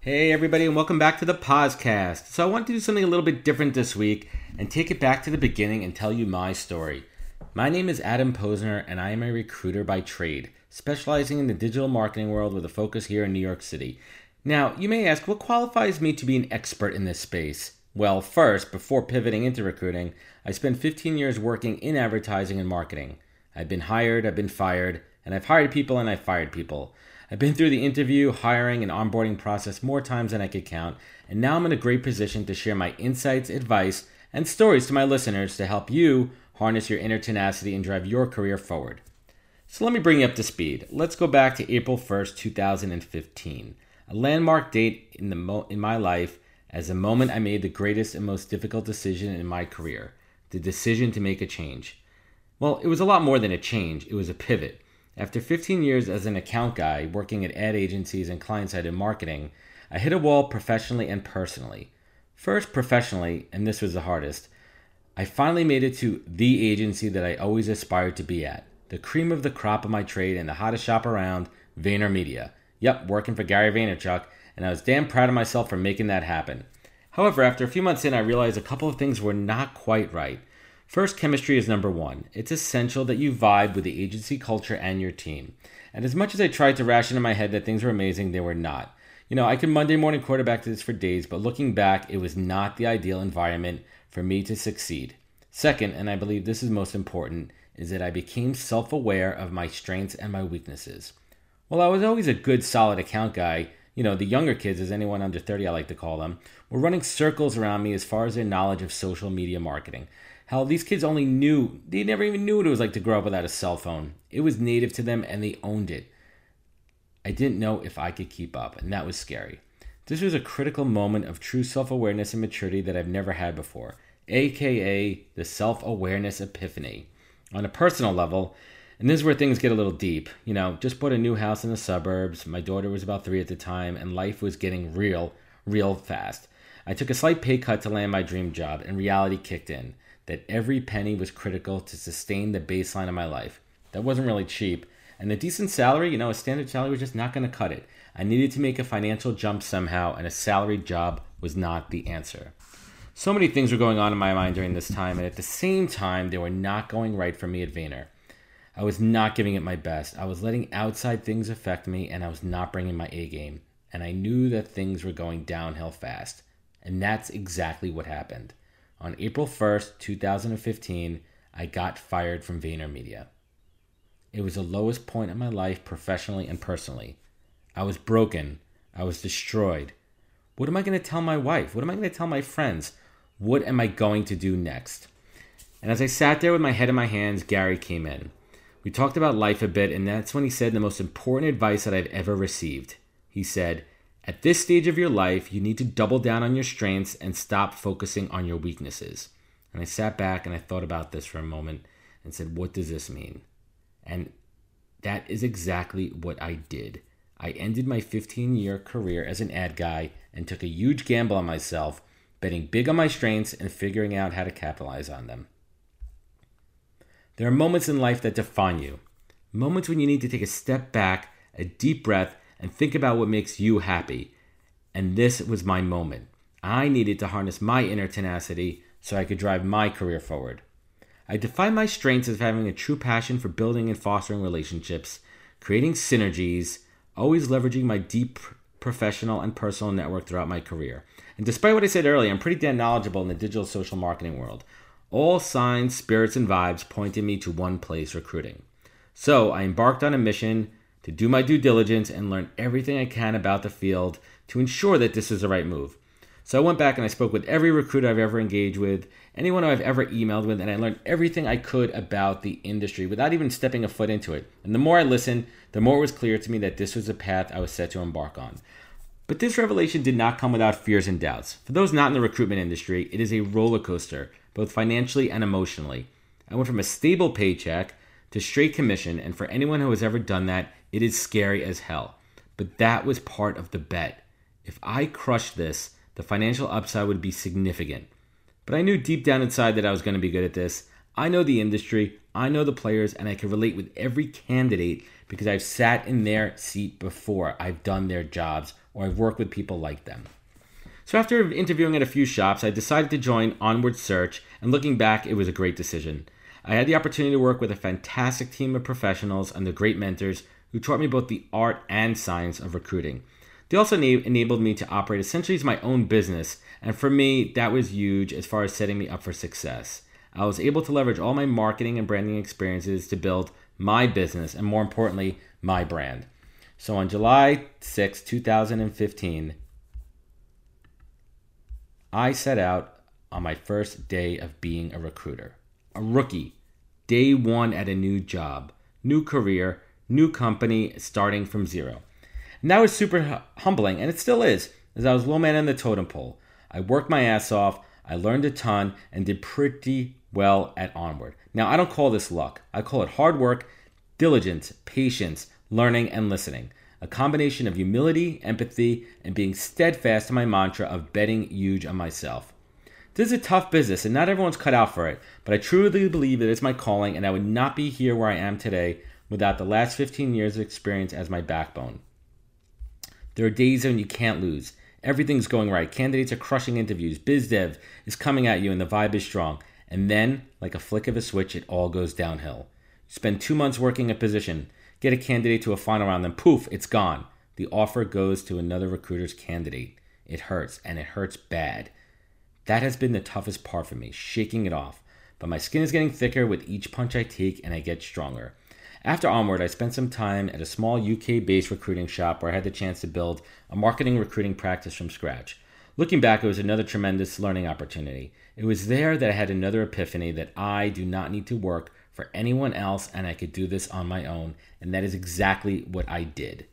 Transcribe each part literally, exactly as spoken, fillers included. Hey everybody, and welcome back to the POZcast. So I want to do something a little bit different this week and take it back to the beginning and tell you my story. My name is Adam Posner, and I am a recruiter by trade, specializing in the digital marketing world with a focus here in New York City. Now, you may ask, what qualifies me to be an expert in this space? Well, first, before pivoting into recruiting, I spent fifteen years working in advertising and marketing. I've been hired, I've been fired, and I've hired people and I've fired people. I've been through the interview, hiring, and onboarding process more times than I could count, and now I'm in a great position to share my insights, advice, and stories to my listeners to help you harness your inner tenacity and drive your career forward. So let me bring you up to speed. Let's go back to April first, two thousand fifteen, a landmark date in the mo- in my life as the moment I made the greatest and most difficult decision in my career, the decision to make a change. Well, it was a lot more than a change. It was a pivot. After fifteen years as an account guy working at ad agencies and client-side marketing, I hit a wall professionally and personally. First, professionally, and this was the hardest, I finally made it to the agency that I always aspired to be at, the cream of the crop of my trade and the hottest shop around, VaynerMedia. Yep, working for Gary Vaynerchuk, and I was damn proud of myself for making that happen. However, after a few months in, I realized a couple of things were not quite right. First, chemistry is number one. It's essential that you vibe with the agency culture and your team. And as much as I tried to ration in my head that things were amazing, they were not. You know, I could Monday morning quarterback this for days, but looking back, it was not the ideal environment for me to succeed. Second, and I believe this is most important, is that I became self-aware of my strengths and my weaknesses. While I was always a good, solid account guy, you know, the younger kids, as anyone under thirty I like to call them, were running circles around me as far as their knowledge of social media marketing. Hell, these kids only knew, they never even knew what it was like to grow up without a cell phone. It was native to them and they owned it. I didn't know if I could keep up, and that was scary. This was a critical moment of true self-awareness and maturity that I've never had before, aka the self-awareness epiphany. On a personal level, and this is where things get a little deep. You know, just bought a new house in the suburbs. My daughter was about three at the time, and life was getting real, real fast. I took a slight pay cut to land my dream job, and reality kicked in. That every penny was critical to sustain the baseline of my life. That wasn't really cheap. And a decent salary, you know, a standard salary was just not going to cut it. I needed to make a financial jump somehow, and a salaried job was not the answer. So many things were going on in my mind during this time, and at the same time, they were not going right for me at Vayner. I was not giving it my best. I was letting outside things affect me, and I was not bringing my A game. And I knew that things were going downhill fast. And that's exactly what happened. On April first, two thousand fifteen, I got fired from VaynerMedia. It was the lowest point in my life professionally and personally. I was broken. I was destroyed. What am I going to tell my wife? What am I going to tell my friends? What am I going to do next? And as I sat there with my head in my hands, Gary came in. We talked about life a bit, and that's when he said the most important advice that I've ever received. He said, at this stage of your life, you need to double down on your strengths and stop focusing on your weaknesses. And I sat back and I thought about this for a moment and said, what does this mean? And that is exactly what I did. I ended my fifteen-year career as an ad guy and took a huge gamble on myself, betting big on my strengths and figuring out how to capitalize on them. There are moments in life that define you. Moments when you need to take a step back, a deep breath, and think about what makes you happy. And this was my moment. I needed to harness my inner tenacity so I could drive my career forward. I define my strengths as having a true passion for building and fostering relationships, creating synergies, always leveraging my deep professional and personal network throughout my career. And despite what I said earlier, I'm pretty damn knowledgeable in the digital social marketing world. All signs, spirits, and vibes pointed me to one place, recruiting. So I embarked on a mission to do my due diligence and learn everything I can about the field to ensure that this was the right move. So I went back and I spoke with every recruiter I've ever engaged with, anyone I've ever emailed with, and I learned everything I could about the industry without even stepping a foot into it. And the more I listened, the more it was clear to me that this was the path I was set to embark on. But this revelation did not come without fears and doubts. For those not in the recruitment industry, it is a roller coaster, both financially and emotionally. I went from a stable paycheck to straight commission, and for anyone who has ever done that, it is scary as hell. But that was part of the bet. If I crushed this, the financial upside would be significant. But I knew deep down inside that I was going to be good at this. I know the industry, I know the players, and I can relate with every candidate because I've sat in their seat before. I've done their jobs, or I've worked with people like them. So after interviewing at a few shops, I decided to join Onward Search, and looking back, it was a great decision. I had the opportunity to work with a fantastic team of professionals and the great mentors who taught me both the art and science of recruiting. They also enabled me to operate essentially as my own business, and for me, that was huge as far as setting me up for success. I was able to leverage all my marketing and branding experiences to build my business, and more importantly, my brand. So on July sixth, two thousand fifteen, I set out on my first day of being a recruiter. A rookie, day one at a new job, new career, new company, starting from zero. And that was super humbling, and it still is, as I was low man on the totem pole. I worked my ass off, I learned a ton, and did pretty well at Onward. Now, I don't call this luck. I call it hard work, diligence, patience, learning, and listening. A combination of humility, empathy, and being steadfast in my mantra of betting huge on myself. This is a tough business, and not everyone's cut out for it, but I truly believe that it's my calling, and I would not be here where I am today without the last fifteen years of experience as my backbone. There are days when you can't lose. Everything's going right. Candidates are crushing interviews. Biz dev is coming at you, and the vibe is strong. And then, like a flick of a switch, it all goes downhill. You spend two months working a position. Get a candidate to a final round, then poof, it's gone. The offer goes to another recruiter's candidate. It hurts, and it hurts bad. That has been the toughest part for me, shaking it off. But my skin is getting thicker with each punch I take, and I get stronger. After Onward, I spent some time at a small U K-based recruiting shop where I had the chance to build a marketing recruiting practice from scratch. Looking back, it was another tremendous learning opportunity. It was there that I had another epiphany that I do not need to work for anyone else, and I could do this on my own, and that is exactly what I did.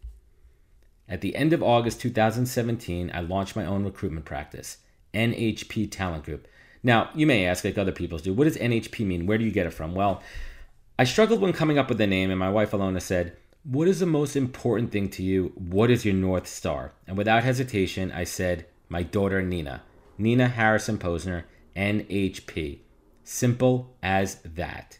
At the end of August two thousand seventeen, I launched my own recruitment practice, N H P Talent Group. Now, you may ask, like other people do, what does N H P mean? Where do you get it from? Well, I struggled when coming up with the name, and my wife Alona said, "What is the most important thing to you? What is your North Star?" And without hesitation, I said, my daughter Nina, Nina Harrison Posner, N H P. Simple as that.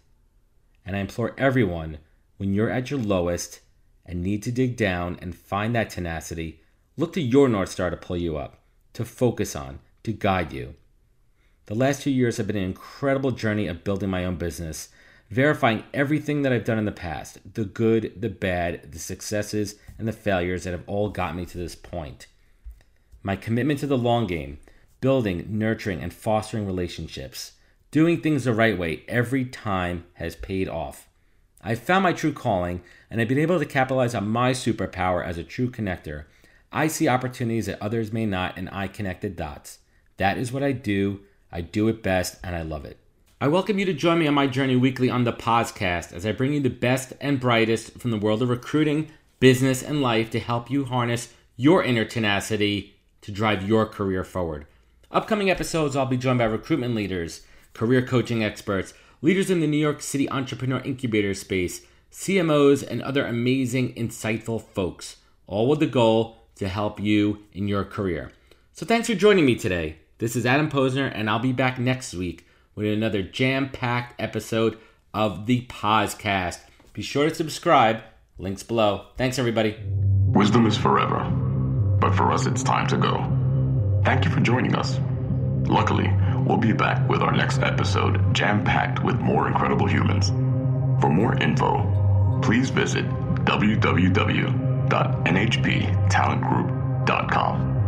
And I implore everyone, when you're at your lowest and need to dig down and find that tenacity, look to your North Star to pull you up, to focus on, to guide you. The last two years have been an incredible journey of building my own business, verifying everything that I've done in the past, the good, the bad, the successes, and the failures that have all gotten me to this point. My commitment to the long game, building, nurturing, and fostering relationships, doing things the right way every time has paid off. I've found my true calling, and I've been able to capitalize on my superpower as a true connector. I see opportunities that others may not, and I connect the dots. That is what I do. I do it best, and I love it. I welcome you to join me on my journey weekly on the POZcast as I bring you the best and brightest from the world of recruiting, business, and life to help you harness your inner tenacity to drive your career forward. Upcoming episodes, I'll be joined by recruitment leaders, career coaching experts, leaders in the New York City entrepreneur incubator space, C M Os, and other amazing, insightful folks, all with the goal to help you in your career. So thanks for joining me today. This is Adam Posner, and I'll be back next week with another jam-packed episode of the POZcast. Be sure to subscribe. Links below. Thanks, everybody. Wisdom is forever, but for us, it's time to go. Thank you for joining us. Luckily, we'll be back with our next episode jam-packed with more incredible humans. For more info, please visit w w w dot n h p talent group dot com.